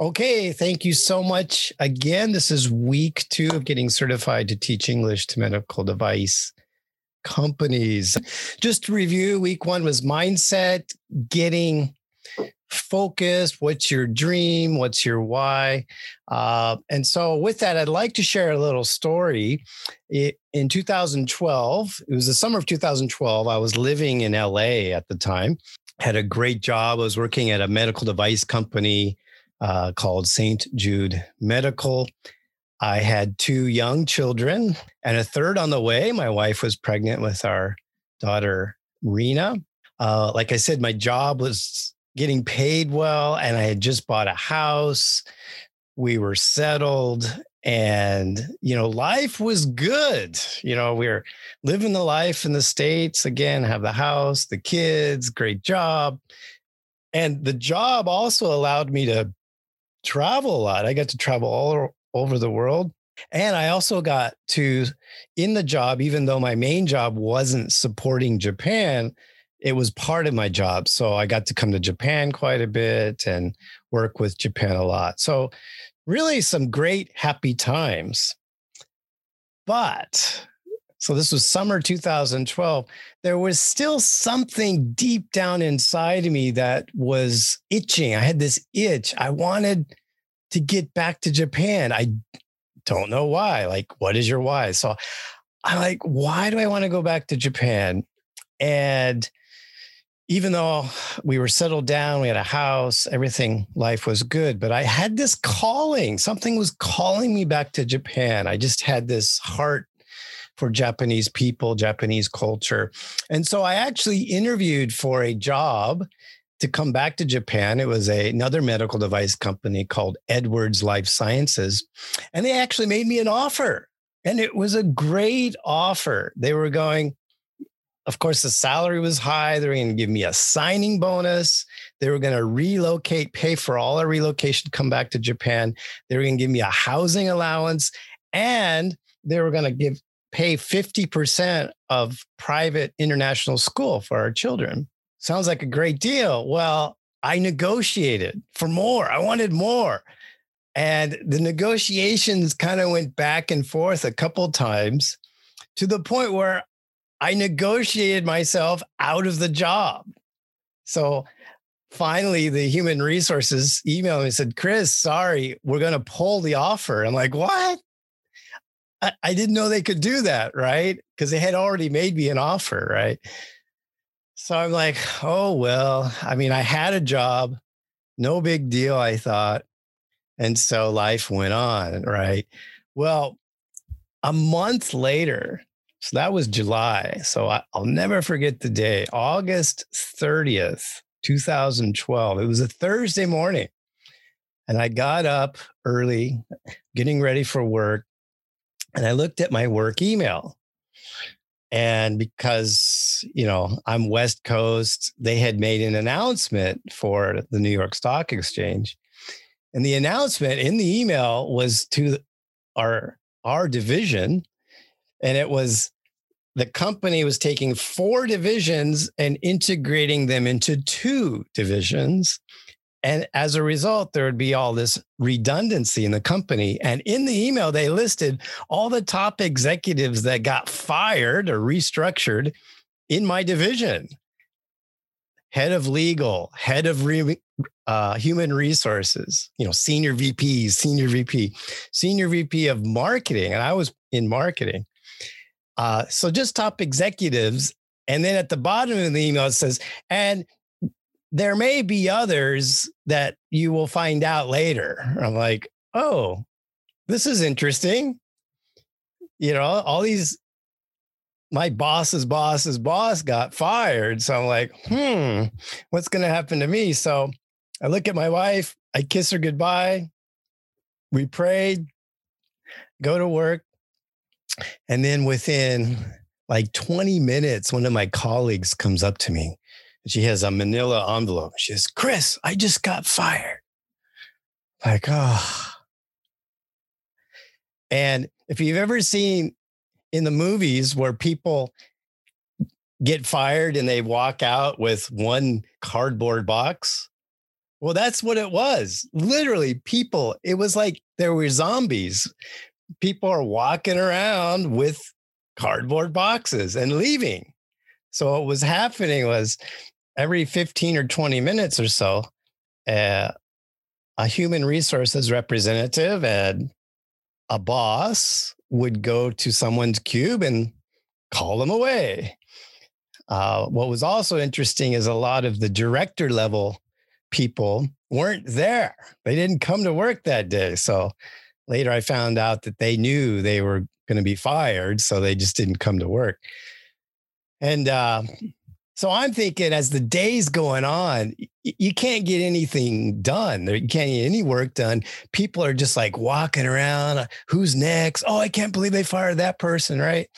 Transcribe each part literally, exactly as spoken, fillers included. Okay, thank you so much. Again, this is week two of getting certified to teach English to medical device companies. Just to review, week one was mindset, getting focused, what's your dream, what's your why. Uh, and so with that, I'd like to share a little story. It, in two thousand twelve, it was the summer of two thousand twelve, I was living in L A at the time, had a great job. I was working at a medical device company Uh, called Saint Jude Medical. I had two young children and a third on the way. My wife was pregnant with our daughter, Rena. Uh, like I said, my job was getting paid well, and I had just bought a house. We were settled, and, you know, life was good. You know, we were living the life in the States again, have the house, the kids, great job. And the job also allowed me to travel a lot. I got to travel all over the world. And I also got to, in the job, even though my main job wasn't supporting Japan, it was part of my job. So I got to come to Japan quite a bit and work with Japan a lot. So really some great happy times. But, so this was summer two thousand twelve, there was still something deep down inside of me that was itching. I had this itch. I wanted to get back to Japan. I don't know why. Like, what is your why? So I'm like, why do I want to go back to Japan? And even though we were settled down, we had a house, everything, life was good, but I had this calling. Something was calling me back to Japan. I just had this heart for Japanese people, Japanese culture. And so I actually interviewed for a job to come back to Japan. It was a, another medical device company called Edwards Life Sciences. And they actually made me an offer. And it was a great offer. They were going, of course, the salary was high. They were going to give me a signing bonus. They were going to relocate, pay for all our relocation, come back to Japan. They were going to give me a housing allowance. And they were going to give pay fifty percent of private international school for our children. Sounds like a great deal. Well, I negotiated for more. I wanted more. And the negotiations kind of went back and forth a couple times to the point where I negotiated myself out of the job. So finally, the human resources emailed me and said, Chris, sorry, we're going to pull the offer. I'm like, what? I didn't know they could do that, right? Because they had already made me an offer, right? So I'm like, oh, well, I mean, I had a job, no big deal, I thought. And so life went on, right? Well, a month later, so that was July. So I'll never forget the day, August thirtieth, two thousand twelve. It was a Thursday morning. And I got up early, getting ready for work. And I looked at my work email, and because, you know, I'm West Coast, they had made an announcement for the New York Stock Exchange. And the announcement in the email was to our, our division. And it was, the company was taking four divisions and integrating them into two divisions. And as a result, there would be all this redundancy in the company. And in the email, they listed all the top executives that got fired or restructured in my division. Head of legal, head of re, uh, human resources, you know, senior V Ps, senior V P, senior V P of marketing. And I was in marketing. Uh, so just top executives. And then at the bottom of the email, it says, and there may be others that you will find out later. I'm like, oh, this is interesting. You know, all these, my boss's boss's boss got fired. So I'm like, hmm, what's going to happen to me? So I look at my wife, I kiss her goodbye. We prayed, go to work. And then within like twenty minutes, one of my colleagues comes up to me. She has a manila envelope. She says, Chris, I just got fired. Like, oh. And if you've ever seen in the movies where people get fired and they walk out with one cardboard box, Well, that's what it was. Literally, people, it was like there were zombies. People are walking around with cardboard boxes and leaving. So what was happening was every fifteen or twenty minutes or so, uh, a human resources representative and a boss would go to someone's cube and call them away. Uh, what was also interesting is a lot of the director level people weren't there. They didn't come to work that day. So later I found out that they knew they were going to be fired. So they just didn't come to work. And uh, so I'm thinking as the day's going on, you can't get anything done. You can't get any work done. People are just like walking around. Who's next? Oh, I can't believe they fired that person. Right.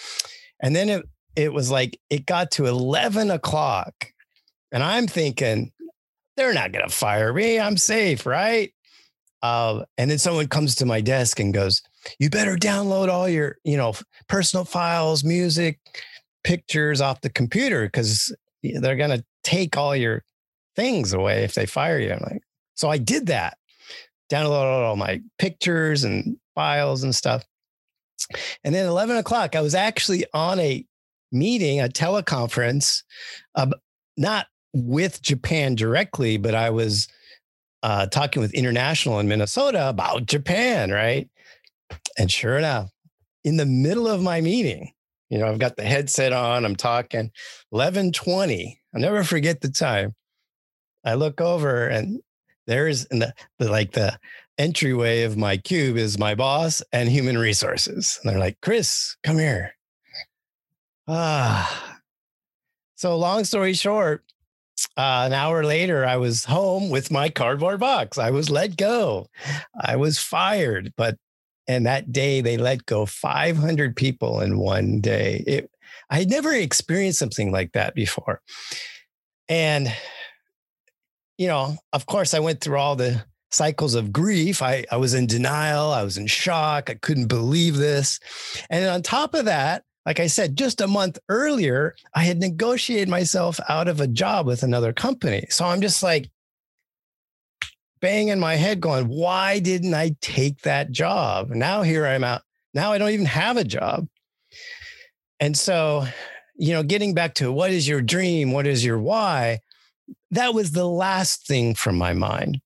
And then it, it was like, it got to eleven o'clock and I'm thinking they're not going to fire me. I'm safe. Right. Uh, and then someone comes to my desk and goes, you better download all your, you know, personal files, music, pictures off the computer. Cause they're going to take all your things away if they fire you. I'm like, so I did that. Downloaded all my pictures and files and stuff. And then eleven o'clock, I was actually on a meeting, a teleconference, uh, not with Japan directly, but I was uh, talking with International in Minnesota about Japan, right? And sure enough, in the middle of my meeting, you know, I've got the headset on, I'm talking, eleven twenty, I'll never forget the time. I look over and there's in the, the like the entryway of my cube is my boss and human resources. And they're like, Chris, come here. Ah, so long story short, uh, an hour later, I was home with my cardboard box. I was let go. I was fired. But and that day they let go five hundred people in one day. It, I had never experienced something like that before. And you know, of course, I went through all the cycles of grief. I, I was in denial. I was in shock. I couldn't believe this. And on top of that, like I said, just a month earlier, I had negotiated myself out of a job with another company. So I'm just like banging my head going, why didn't I take that job? Now here I'm out. Now I don't even have a job. And so, you know, getting back to what is your dream? What is your why? That was the last thing from my mind.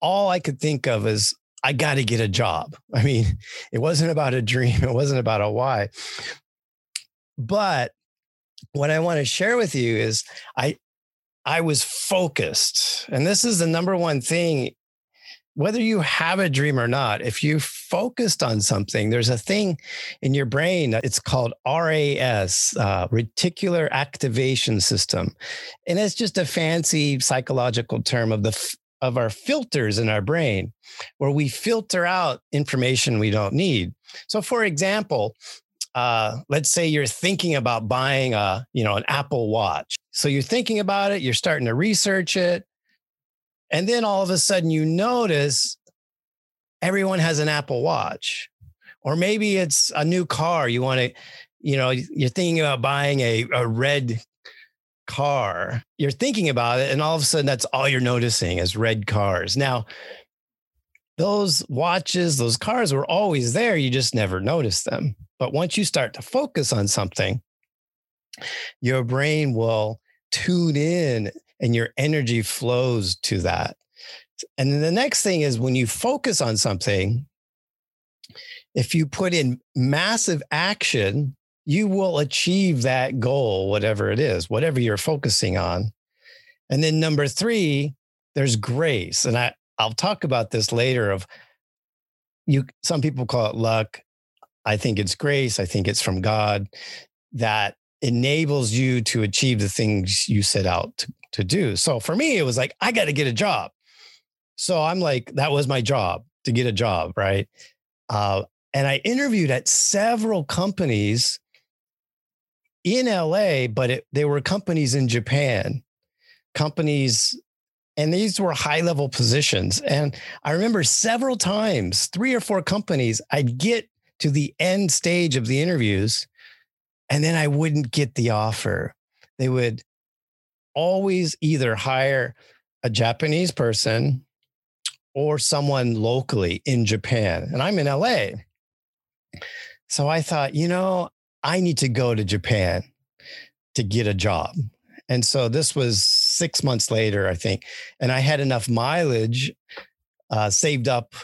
All I could think of is I got to get a job. I mean, it wasn't about a dream. It wasn't about a why. But what I want to share with you is I, I was focused. And this is the number one thing, whether you have a dream or not, if you focused on something, there's a thing in your brain. It's called R A S, uh, Reticular Activation System. And it's just a fancy psychological term of the f- of our filters in our brain, where we filter out information we don't need. So for example, uh, let's say you're thinking about buying a, you know, an Apple Watch. So you're thinking about it, you're starting to research it. And then all of a sudden you notice everyone has an Apple Watch, or maybe it's a new car. You want to, you know, you're thinking about buying a, a red car. You're thinking about it. And all of a sudden that's all you're noticing is red cars. Now, those watches, those cars were always there. You just never noticed them. But once you start to focus on something, your brain will tune in and your energy flows to that. And then the next thing is when you focus on something, if you put in massive action, you will achieve that goal, whatever it is, whatever you're focusing on. And then number three, there's grace. And I, I'll talk about this later of you. Some people call it luck. I think it's grace. I think it's from God that enables you to achieve the things you set out to, to do. So for me, it was like, I got to get a job. So I'm like, that was my job, to get a job. Right. Uh, and I interviewed at several companies in L A, but it, they were companies in Japan, companies, and these were high level positions. And I remember several times, three or four companies, I'd get to the end stage of the interviews and then I wouldn't get the offer. They would always either hire a Japanese person or someone locally in Japan. And I'm in L A. So I thought, you know, I need to go to Japan to get a job. And so this was six months later, I think. And I had enough mileage uh, saved up,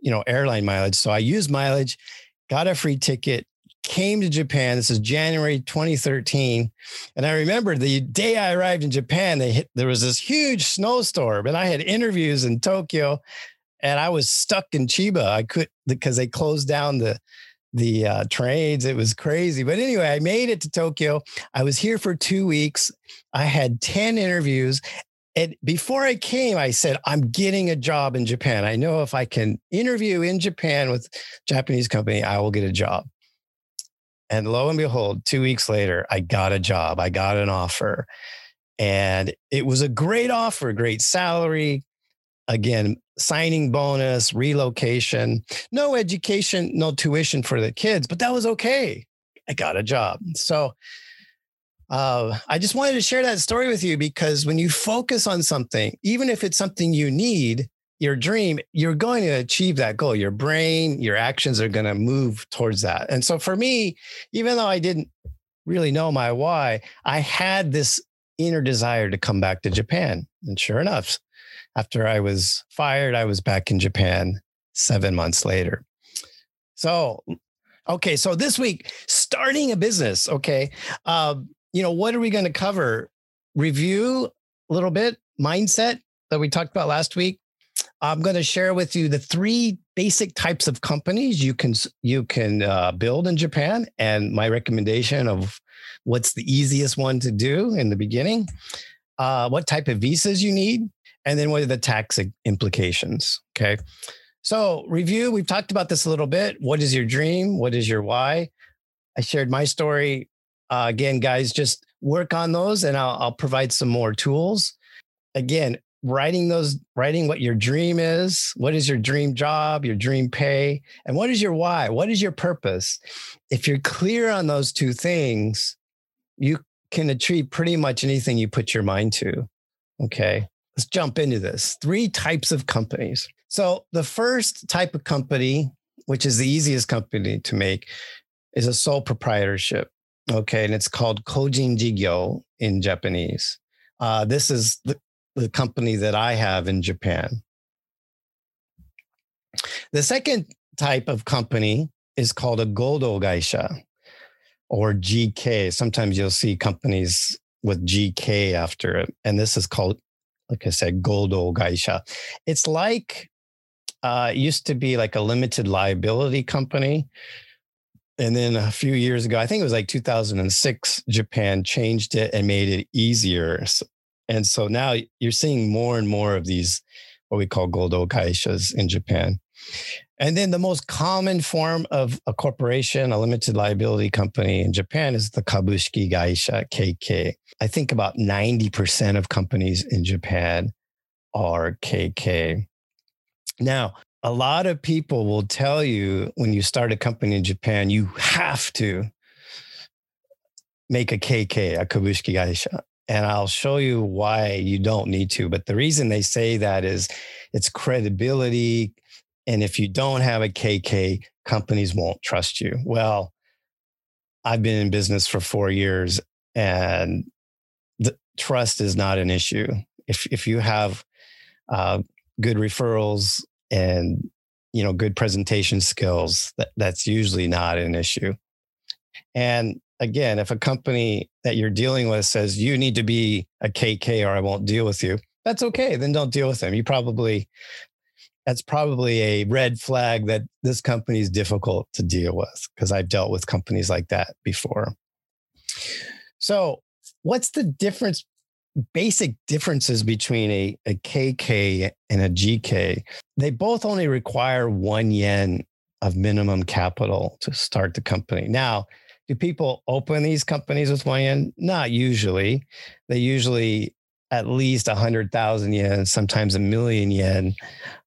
you know, airline mileage. So I used mileage, got a free ticket, came to Japan. This is January twenty thirteen. And I remember the day I arrived in Japan, they hit, there was this huge snowstorm, and I had interviews in Tokyo, and I was stuck in Chiba. I could, because they closed down the, the uh, trains. It was crazy. But anyway, I made it to Tokyo. I was here for two weeks. I had ten interviews. And before I came, I said, I'm getting a job in Japan. I know if I can interview in Japan with a Japanese company, I will get a job. And lo and behold, two weeks later, I got a job. I got an offer, and it was a great offer, great salary. Again, signing bonus, relocation, no education, no tuition for the kids, but that was okay. I got a job. So uh, I just wanted to share that story with you, because when you focus on something, even if it's something you need, your dream, you're going to achieve that goal. Your brain, your actions are going to move towards that. And so for me, even though I didn't really know my why, I had this inner desire to come back to Japan. And sure enough, after I was fired, I was back in Japan seven months later. So, okay. So this week, starting a business. Okay. Uh, you know, what are we going to cover? Review a little bit, mindset that we talked about last week. I'm going to share with you the three basic types of companies you can you can uh, build in Japan, and my recommendation of what's the easiest one to do in the beginning, uh, what type of visas you need, and then what are the tax implications. Okay, so review. We've talked about this a little bit. What is your dream? What is your why? I shared my story. Uh, again, guys, just work on those, and I'll, I'll provide some more tools. Again. Writing those, writing what your dream is, what is your dream job, your dream pay, and what is your why? What is your purpose? If you're clear on those two things, you can achieve pretty much anything you put your mind to. Okay, let's jump into this. Three types of companies. So the first type of company, which is the easiest company to make, is a sole proprietorship. Okay, and it's called kojin jigyo in Japanese. Uh, this is the the company that I have in Japan. The second type of company is called a gōdō gaisha, or G K. Sometimes you'll see companies with G K after it. And this is called, like I said, gōdō gaisha. It's like, uh, it used to be like a limited liability company. And then a few years ago, I think it was like two thousand six, Japan changed it and made it easier. And so now you're seeing more and more of these, what we call gōdō gaishas in Japan. And then the most common form of a corporation, a limited liability company in Japan, is the Kabushiki Gaisha, K K. I think about ninety percent of companies in Japan are K K. Now, a lot of people will tell you when you start a company in Japan, you have to make a K K, a Kabushiki Gaisha. And I'll show you why you don't need to. But the reason they say that is it's credibility. And if you don't have a K K, companies won't trust you. Well, I've been in business for four years and the trust is not an issue. If if you have uh, good referrals and, you know, good presentation skills, that, that's usually not an issue. And again, if a company that you're dealing with says you need to be a K K or I won't deal with you, that's okay. Then don't deal with them. You probably, that's probably a red flag that this company is difficult to deal with, because I've dealt with companies like that before. So what's the difference, basic differences between a, a K K and a G K? They both only require one yen of minimum capital to start the company. Now, do people open these companies with one yen? Not usually. They usually at least one hundred thousand yen, sometimes a million yen.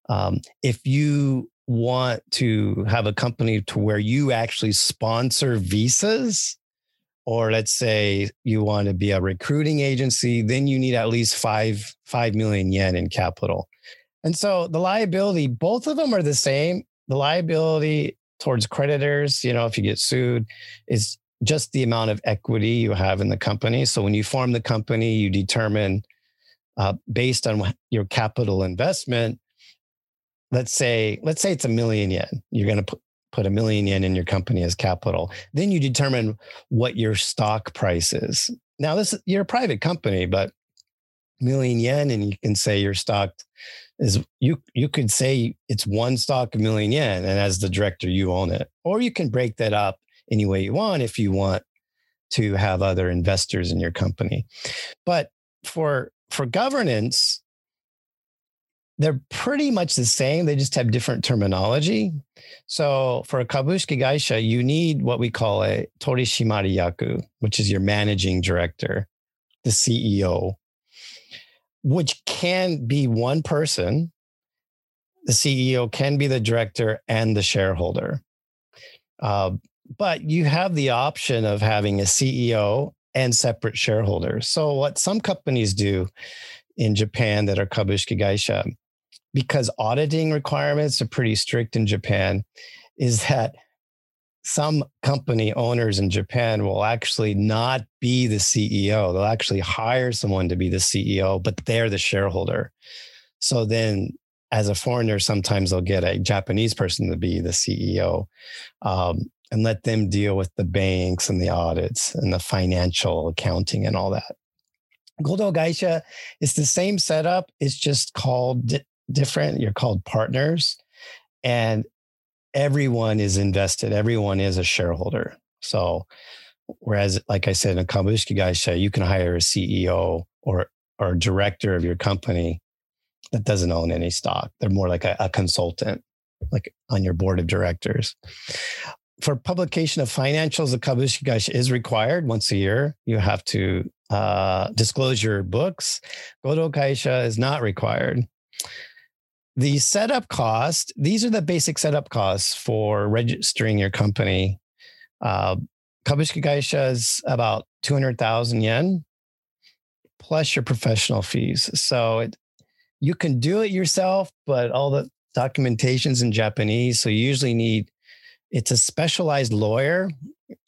Um, if you want to have a company to where you actually sponsor visas Or let's say you want to be a recruiting agency, then you need at least five, five million yen in capital. And so the liability, both of them are the same. The liability towards creditors, you know, if you get sued, is just the amount of equity you have in the company. So when you form the company, you determine uh, based on your capital investment, let's say, let's say it's a million yen. You're going to put put a million yen in your company as capital. Then you determine what your stock price is. Now, this you're a private company, but million yen, and you can say your stock is, you you could say it's one stock, a million yen, and as the director, you own it. Or you can break that up any way you want if you want to have other investors in your company. But for for governance, they're pretty much the same. They just have different terminology. So for a Kabushiki Gaisha, you need what we call a torishimari yaku, which is your managing director, the C E O, which can be one person. The C E O can be the director and the shareholder. Uh, but you have the option of having a C E O and separate shareholders. So what some companies do in Japan that are Kabushiki Gaisha, because auditing requirements are pretty strict in Japan, is that some company owners in Japan will actually not be the C E O. They'll actually hire someone to be the C E O, but they're the shareholder. So then as a foreigner, sometimes they'll get a Japanese person to be the C E O um, and let them deal with the banks and the audits and the financial accounting and all that. Gōdō gaisha is the same setup. It's just called di- different. You're called partners, and everyone is invested. Everyone is a shareholder. So whereas, like I said, in Kabushiki Gaisha, you can hire a C E O or, or a director of your company that doesn't own any stock. They're more like a, a consultant, like on your board of directors. For publication of financials, the Kabushiki Gaisha is required once a year. You have to uh, disclose your books. Gōdō gaisha is not required. The setup cost, these are the basic setup costs for registering your company. Uh, Kabushiki Gaisha is about two hundred thousand yen plus your professional fees. So it, you can do it yourself, but all the documentation's in Japanese. So you usually need It's a specialized lawyer.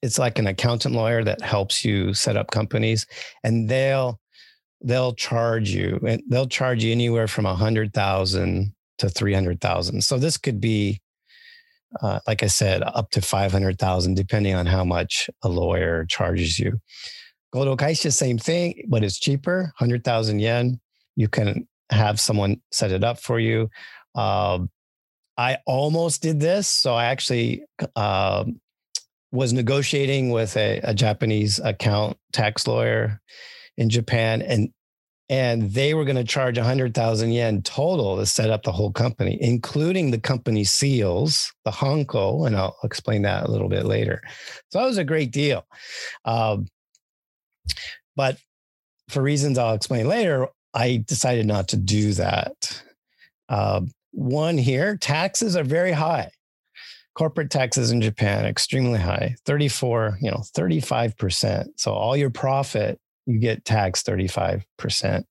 It's like an accountant lawyer that helps you set up companies, and they'll they'll charge you, and they'll charge you anywhere from a hundred thousand to three hundred thousand. So this could be, uh, like I said, up to five hundred thousand, depending on how much a lawyer charges you. Gōdō gaisha, same thing, but it's cheaper, hundred thousand yen. You can have someone set it up for you. Uh, I almost did this. So I actually uh, was negotiating with a, a Japanese account tax lawyer in Japan, and and they were going to charge one hundred thousand yen total to set up the whole company, including the company seals, the honko, and I'll explain that a little bit later. So that was a great deal. Um, but for reasons I'll explain later, I decided not to do that. Uh, One here, taxes are very high. Corporate taxes in Japan, extremely high, thirty-four, you know, thirty-five percent. So all your profit, you get taxed thirty-five percent.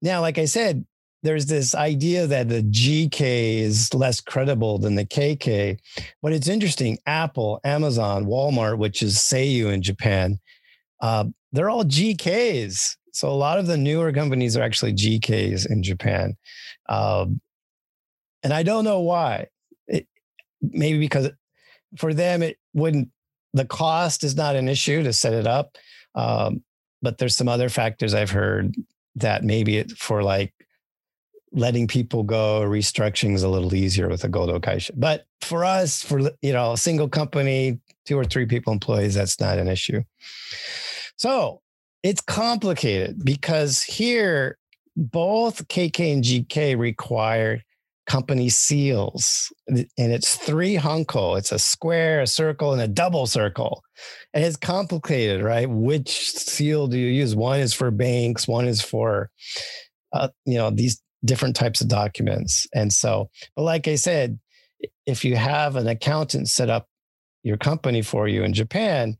Now, like I said, there's this idea that the G K is less credible than the K K. But it's interesting, Apple, Amazon, Walmart, which is Seiyu in Japan, uh, they're all G Ks. So a lot of the newer companies are actually G Ks in Japan. Uh, And I don't know why. It, maybe because for them, it wouldn't, the cost is not an issue to set it up. Um, but there's some other factors I've heard that maybe it for like letting people go, restructuring is a little easier with a Gōdō gaisha. But for us, for, you know, a single company, two or three people, employees, that's not an issue. So it's complicated because here, both K K and G K require company seals, and it's three honko. It's a square, a circle, and a double circle. And it's complicated, right? Which seal do you use? One is for banks, one is for uh, you know, these different types of documents. And so, but like I said, if you have an accountant set up your company for you in Japan,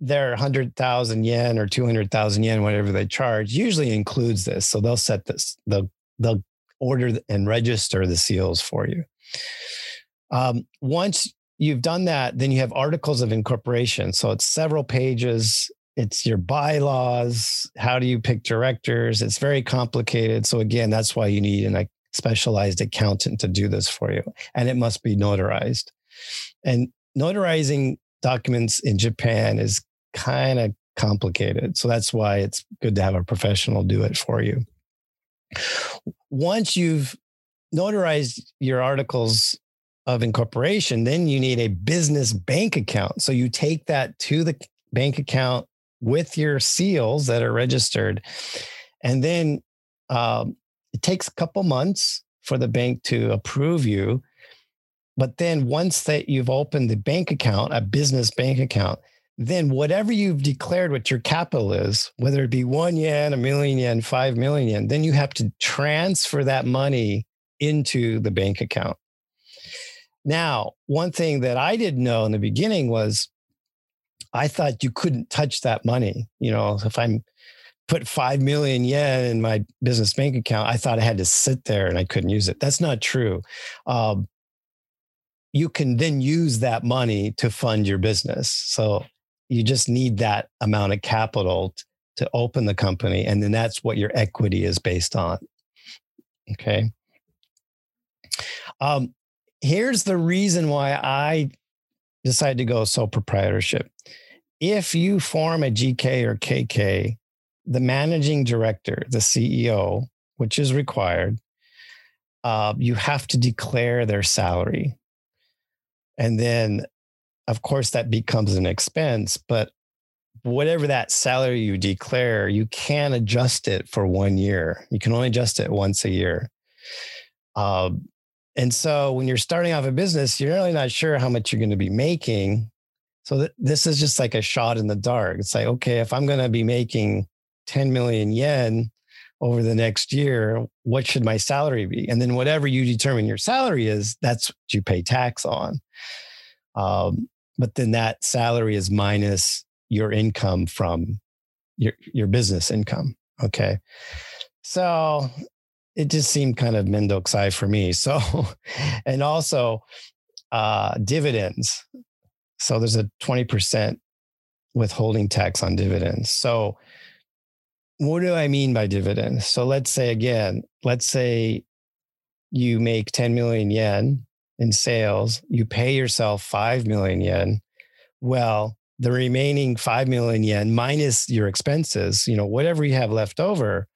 their one hundred thousand yen or two hundred thousand yen, whatever they charge, usually includes this. So they'll set this, they'll, they'll order and register the seals for you. Um, once you've done that, then you have articles of incorporation. So it's several pages. It's your bylaws. How do you pick directors? It's very complicated. So again, that's why you need an, a specialized accountant to do this for you. And it must be notarized. And notarizing documents in Japan is kind of complicated. So that's why it's good to have a professional do it for you. Once you've notarized your articles of incorporation, then you need a business bank account. So you take that to the bank account with your seals that are registered. And then um, it takes a couple months for the bank to approve you. But then once that you've opened the bank account, a business bank account, then whatever you've declared what your capital is, whether it be one yen, a million yen, five million yen, then you have to transfer that money into the bank account. Now, one thing that I didn't know in the beginning was I thought you couldn't touch that money. You know, if I put five million yen in my business bank account, I thought I had to sit there and I couldn't use it. That's not true. Um, you can then use that money to fund your business. So you just need that amount of capital t- to open the company. And then that's what your equity is based on. Okay. Um, Here's the reason why I decided to go sole proprietorship. If you form a G K or K K, the managing director, the C E O, which is required, uh, you have to declare their salary. And then, of course, that becomes an expense. But whatever that salary you declare, you can't adjust it for one year. You can only adjust it once a year. Uh, And so when you're starting off a business, you're really not sure how much you're going to be making. So th- this is just like a shot in the dark. It's like, okay, if I'm going to be making ten million yen over the next year, what should my salary be? And then whatever you determine your salary is, that's what you pay tax on. Um, but then that salary is minus your income from your, your business income. Okay. So it just seemed kind of mendokusai for me. So, and also uh, dividends. So there's a twenty percent withholding tax on dividends. So what do I mean by dividends? So let's say again, let's say you make ten million yen in sales, you pay yourself five million yen. Well, the remaining five million yen minus your expenses, you know, whatever you have left over,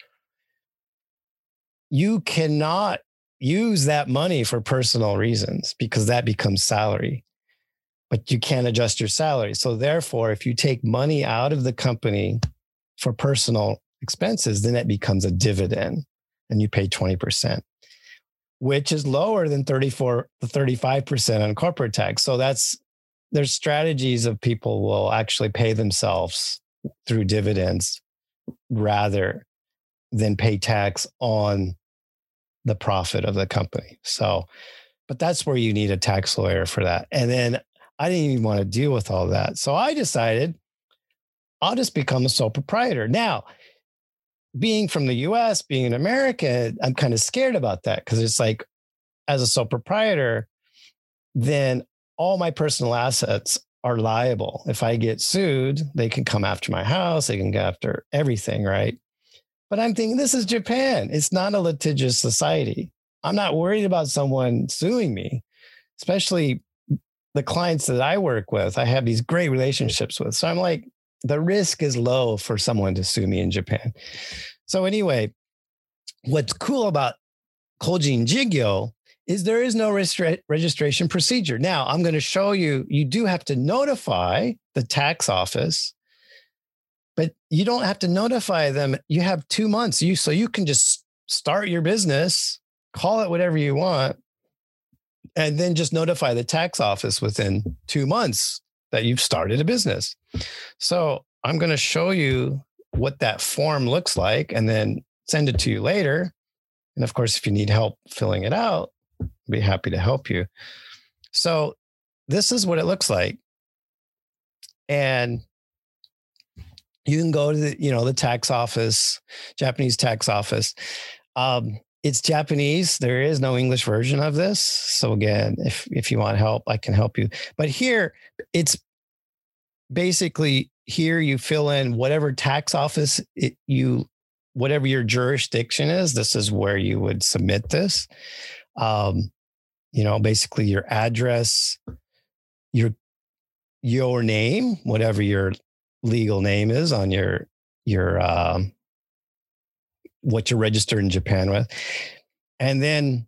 you cannot use that money for personal reasons because that becomes salary, but you can't adjust your salary. So therefore, if you take money out of the company for personal expenses, then it becomes a dividend and you pay twenty percent, which is lower than thirty-four to thirty-five percent on corporate tax. So that's, there's strategies of people will actually pay themselves through dividends rather than pay tax on the profit of the company. So, but that's where you need a tax lawyer for that. And then I didn't even want to deal with all that. So I decided I'll just become a sole proprietor. Now, being from the U S, being an American, I'm kind of scared about that because it's like, as a sole proprietor, then all my personal assets are liable. If I get sued, they can come after my house, they can go after everything, right? But I'm thinking, this is Japan. It's not a litigious society. I'm not worried about someone suing me, especially the clients that I work with. I have these great relationships with. So I'm like, the risk is low for someone to sue me in Japan. So anyway, what's cool about Kojin Jigyo is there is no restra- registration procedure. Now, I'm going to show you, you do have to notify the tax office, but you don't have to notify them. You have two months. You, so you can just start your business, call it whatever you want, and then just notify the tax office within two months that you've started a business. So I'm going to show you what that form looks like and then send it to you later. And of course, if you need help filling it out, I'd be happy to help you. So this is what it looks like. And You can go to the, you know, the tax office, Japanese tax office. Um, it's Japanese. There is no English version of this. So again, if, if you want help, I can help you. But here it's basically here you fill in whatever tax office it, you, whatever your jurisdiction is, this is where you would submit this. Um, you know, basically your address, your, your name, whatever your legal name is on your, your, um, what you're registered in Japan with. And then,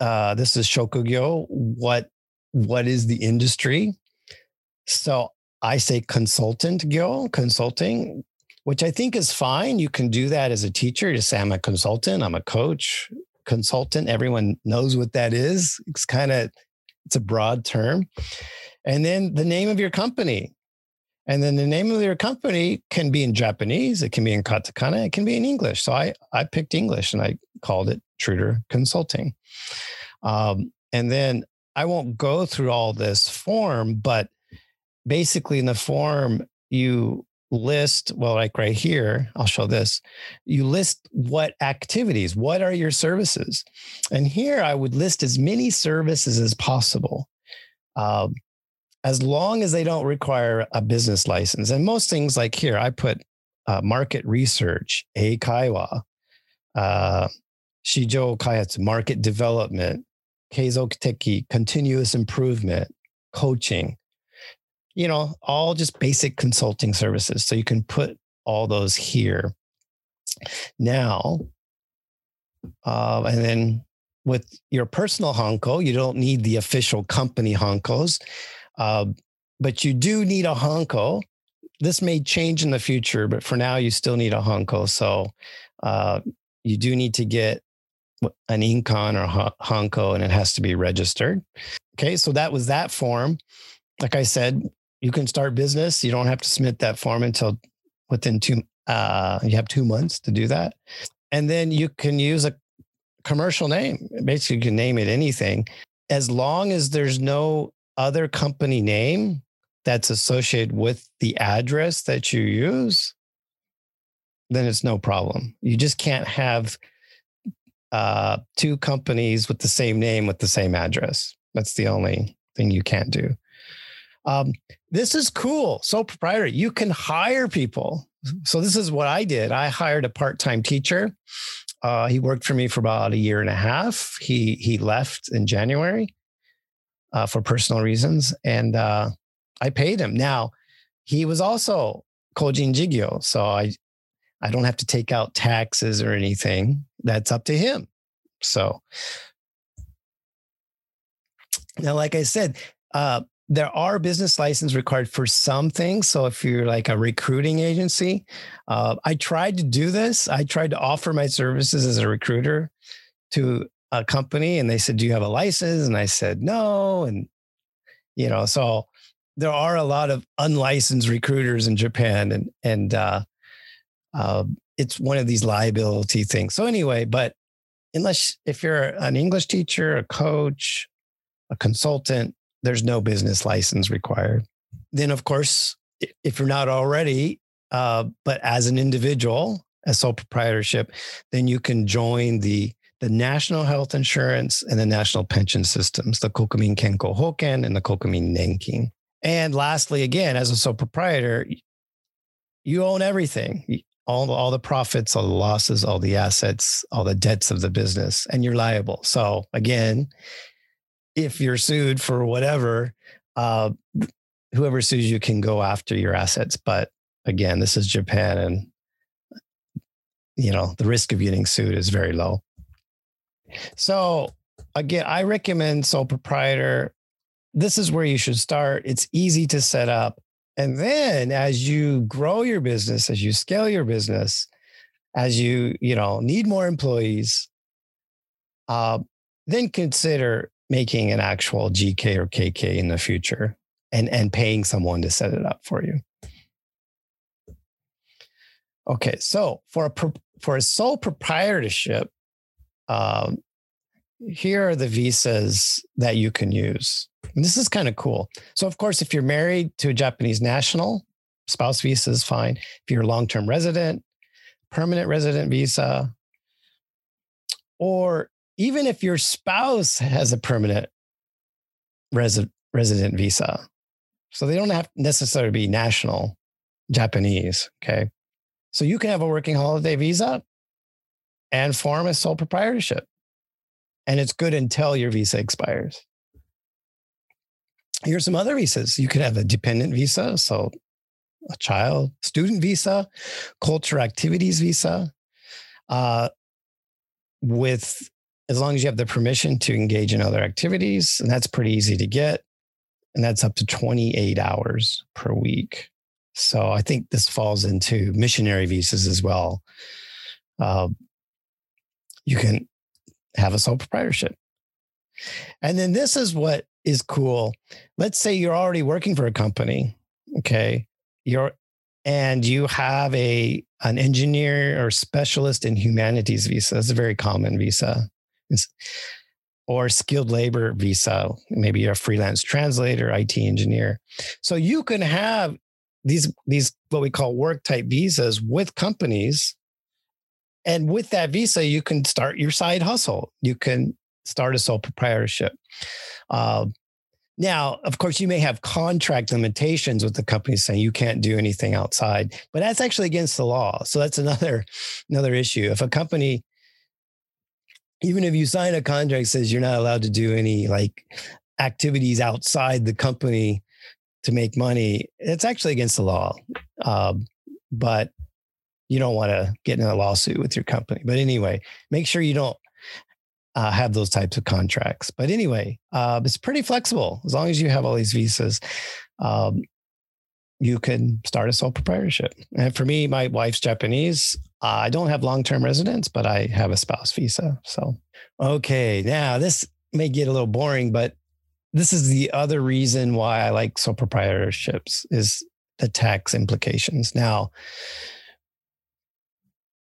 uh, this is shokugyo. What, what is the industry? So I say consultant gyo, consulting, which I think is fine. You can do that as a teacher. Just say, I'm a consultant. I'm a coach, consultant. Everyone knows what that is. It's kind of, it's a broad term. And then the name of your company. And then the name of your company can be in Japanese, it can be in katakana, it can be in English. So I, I picked English and I called it Truter Consulting. Um, and then I won't go through all this form, but basically in the form you list, well, like right here, I'll show this. You list what activities, what are your services? And here I would list as many services as possible. Um, as long as they don't require a business license. And most things like here, I put uh, market research, eikaiwa, uh, shijo kaihatsu, market development, keizokiteki, continuous improvement, coaching, you know, all just basic consulting services. So you can put all those here. Now, uh, and then with your personal honko, you don't need the official company honkos. Uh, but you do need a honko. This may change in the future, but for now you still need a honko. So uh, you do need to get an inkan or honko, and it has to be registered. Okay, so that was that form. Like I said, you can start business. You don't have to submit that form until within two, uh, you have two months to do that. And then you can use a commercial name. Basically, you can name it anything. As long as there's no other company name that's associated with the address that you use, then it's no problem. You just can't have uh, two companies with the same name with the same address. That's the only thing you can't do. Um, this is cool. So proprietary. You can hire people. So this is what I did. I hired a part-time teacher. Uh, he worked for me for about a year and a half. He he left in January. Uh, for personal reasons. And uh, I paid him. Now, he was also kojin jigyo. So I, I don't have to take out taxes or anything. That's up to him. So now, like I said, uh, there are business licenses required for some things. So if you're like a recruiting agency, uh, I tried to do this. I tried to offer my services as a recruiter to a company, and they said, do you have a license? And I said, no. And, you know, so there are a lot of unlicensed recruiters in Japan, and, and, uh, uh, it's one of these liability things. So anyway, but unless, if you're an English teacher, a coach, a consultant, there's no business license required. Then of course, if you're not already, uh, but as an individual, as sole proprietorship, then you can join the the National Health Insurance and the National Pension Systems, the Kokumin Kenko Hoken and the Kokumin Nenkin. And lastly, again, as a sole proprietor, you own everything, all the, all the profits, all the losses, all the assets, all the debts of the business, and you're liable. So again, if you're sued for whatever, uh, whoever sues you can go after your assets. But again, this is Japan, and you know, the risk of getting sued is very low. So again, I recommend sole proprietor. This is where you should start. It's easy to set up. And then as you grow your business, as you scale your business, as you, you know, need more employees, uh, then consider making an actual G K or K K in the future, and, and paying someone to set it up for you. Okay. So for a, for a sole proprietorship, Um, here are the visas that you can use. And this is kind of cool. So of course, if you're married to a Japanese national, spouse visa is fine. If you're a long-term resident, permanent resident visa, or even if your spouse has a permanent res- resident visa. So they don't have necessarily be national Japanese. Okay. So you can have a working holiday visa and form a sole proprietorship. And it's good until your visa expires. Here's some other visas. You could have a dependent visa, so a child, student visa, cultural activities visa, uh, with as long as you have the permission to engage in other activities. And that's pretty easy to get. And that's up to twenty-eight hours per week. So I think this falls into missionary visas as well. Uh, you can have a sole proprietorship. And then this is what is cool. Let's say you're already working for a company, okay? You're and you have a an engineer or specialist in humanities visa. That's a very common visa. It's, or skilled labor visa. Maybe you're a freelance translator, I T engineer. So you can have these these what we call work type visas with companies. And with that visa, you can start your side hustle. You can start a sole proprietorship. Uh, now, of course, you may have contract limitations with the company saying you can't do anything outside, but that's actually against the law. So that's another, another issue. If a company, even if you sign a contract, says you're not allowed to do any like activities outside the company to make money, it's actually against the law. Uh, but you don't want to get in a lawsuit with your company. But anyway, make sure you don't uh, have those types of contracts. But anyway, uh, it's pretty flexible. As long as you have all these visas, um, you can start a sole proprietorship. And for me, my wife's Japanese. Uh, I don't have long-term residence, but I have a spouse visa. So, okay, now this may get a little boring, but this is the other reason why I like sole proprietorships is the tax implications. Now,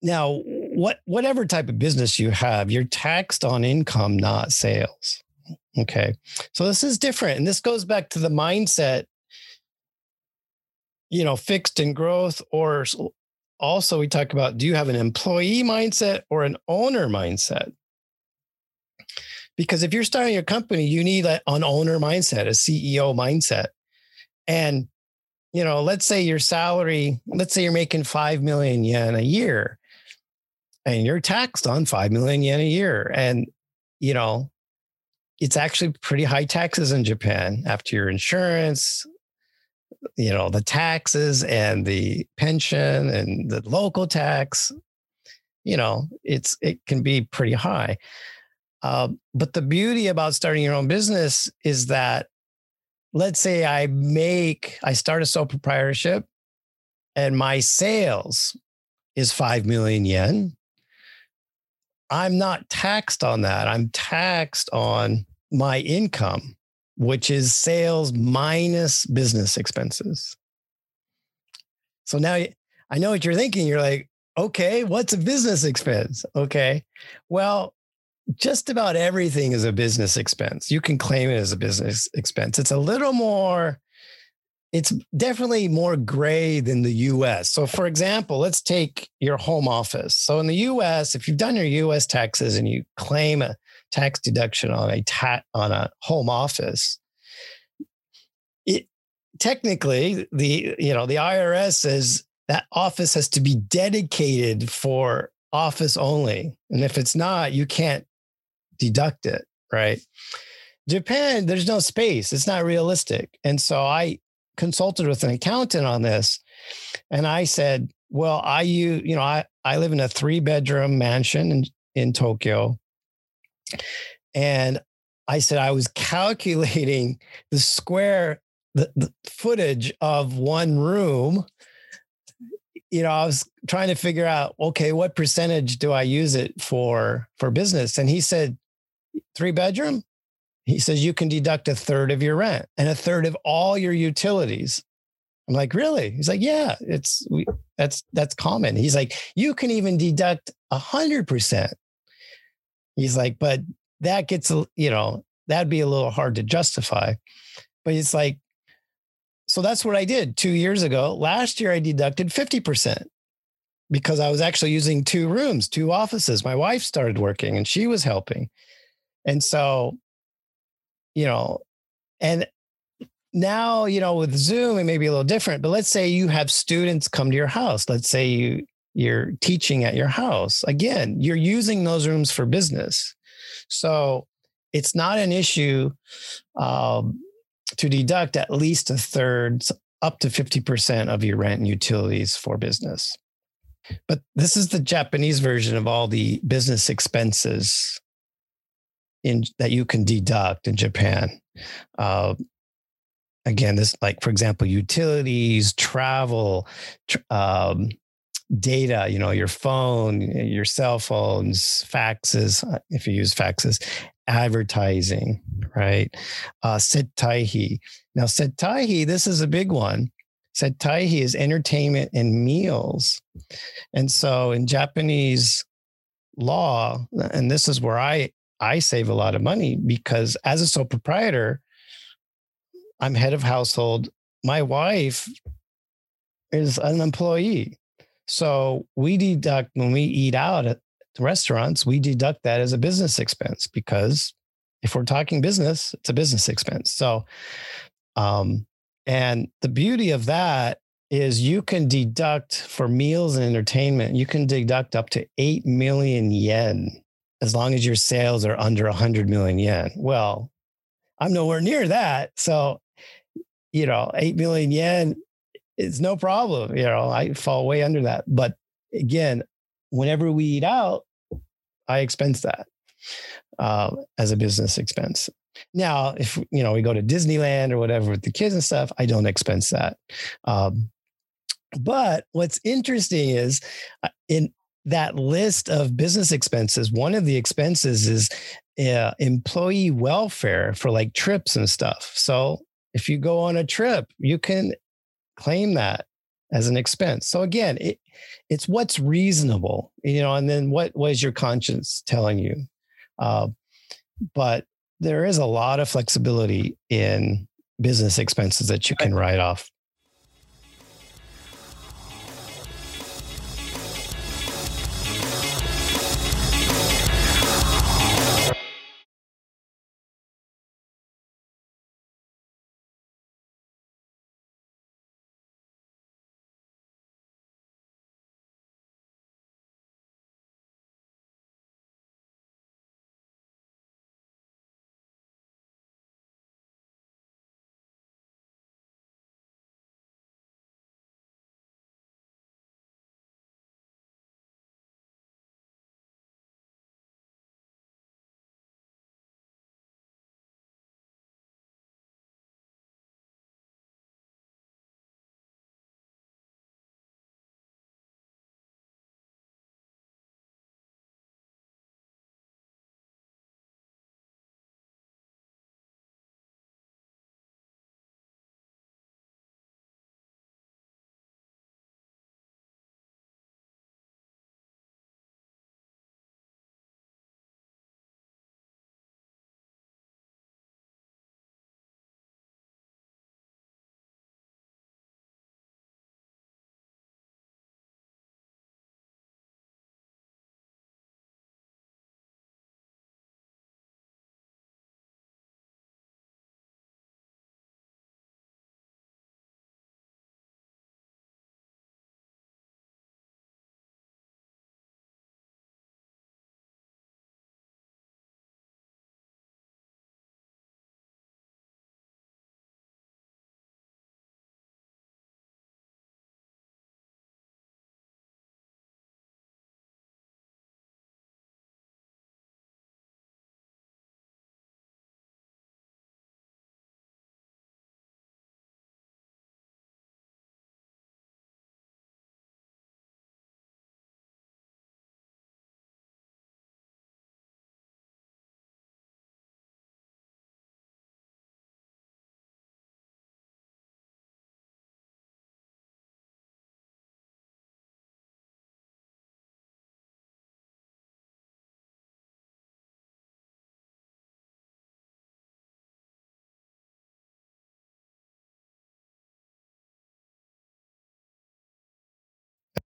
Now, what whatever type of business you have, you're taxed on income, not sales. Okay. So this is different. And this goes back to the mindset, you know, fixed in growth, or also we talk about, do you have an employee mindset or an owner mindset? Because if you're starting your company, you need an owner mindset, a C E O mindset. And, you know, let's say your salary, let's say you're making five million yen a year. And you're taxed on five million yen a year. And, you know, it's actually pretty high taxes in Japan after your insurance, you know, the taxes and the pension and the local tax, you know, it's, it can be pretty high. Uh, but the beauty about starting your own business is that, let's say I make, I start a sole proprietorship and my sales is five million yen. I'm not taxed on that. I'm taxed on my income, which is sales minus business expenses. So now I know what you're thinking. You're like, okay, what's a business expense? Okay. Well, just about everything is a business expense. You can claim it as a business expense. It's a little more, it's definitely more gray than the U S. So for example, let's take your home office. So in the U S, if you've done your U S taxes and you claim a tax deduction on a ta- on a home office, it technically the, you know, the I R S says that office has to be dedicated for office only. And if it's not, you can't deduct it, right? Japan, there's no space. It's not realistic. And so I consulted with an accountant on this. And I said, well, I, you, you know, I, I live in a three bedroom mansion in, in Tokyo. And I said, I was calculating the square, the, the footage of one room. You know, I was trying to figure out, okay, what percentage do I use it for, for business? And he said, three bedroom. He says, you can deduct a third of your rent and a third of all your utilities. I'm like, really? He's like, yeah, it's, we, that's, that's common. He's like, you can even deduct a hundred percent. He's like, but that gets, you know, that'd be a little hard to justify, but it's like, So that's what I did two years ago. Last year, I deducted fifty percent because I was actually using two rooms, two offices. My wife started working and she was helping. And so, you know, and now, you know, with Zoom, it may be a little different, but let's say you have students come to your house. Let's say you, you're teaching at your house. Again, you're using those rooms for business. So it's not an issue um, to deduct at least a third, up to fifty percent of your rent and utilities for business. But this is the Japanese version of all the business expenses in that you can deduct in Japan. Uh, again, this, like, for example, utilities, travel, tr- um, data, you know, your phone, your cell phones, faxes, if you use faxes, advertising, right? Uh, Setaihi. Now, Setaihi, this is a big one. Setaihi is entertainment and meals. And so in Japanese law, and this is where I, I save a lot of money because as a sole proprietor, I'm head of household. My wife is an employee. So we deduct when we eat out at restaurants, we deduct that as a business expense because if we're talking business, it's a business expense. So, um, and the beauty of that is you can deduct for meals and entertainment, you can deduct up to eight million yen as long as your sales are under one hundred million yen. Well, I'm nowhere near that. So, you know, eight million yen. It's no problem. You know, I fall way under that. But again, whenever we eat out, I expense that uh, as a business expense. Now, if, you know, we go to Disneyland or whatever with the kids and stuff, I don't expense that. Um, but what's interesting is in that list of business expenses, one of the expenses is uh, employee welfare for like trips and stuff. So if you go on a trip, you can claim that as an expense. So again, it, it's what's reasonable, you know, and then what was your conscience telling you? Uh, but there is a lot of flexibility in business expenses that you can write off.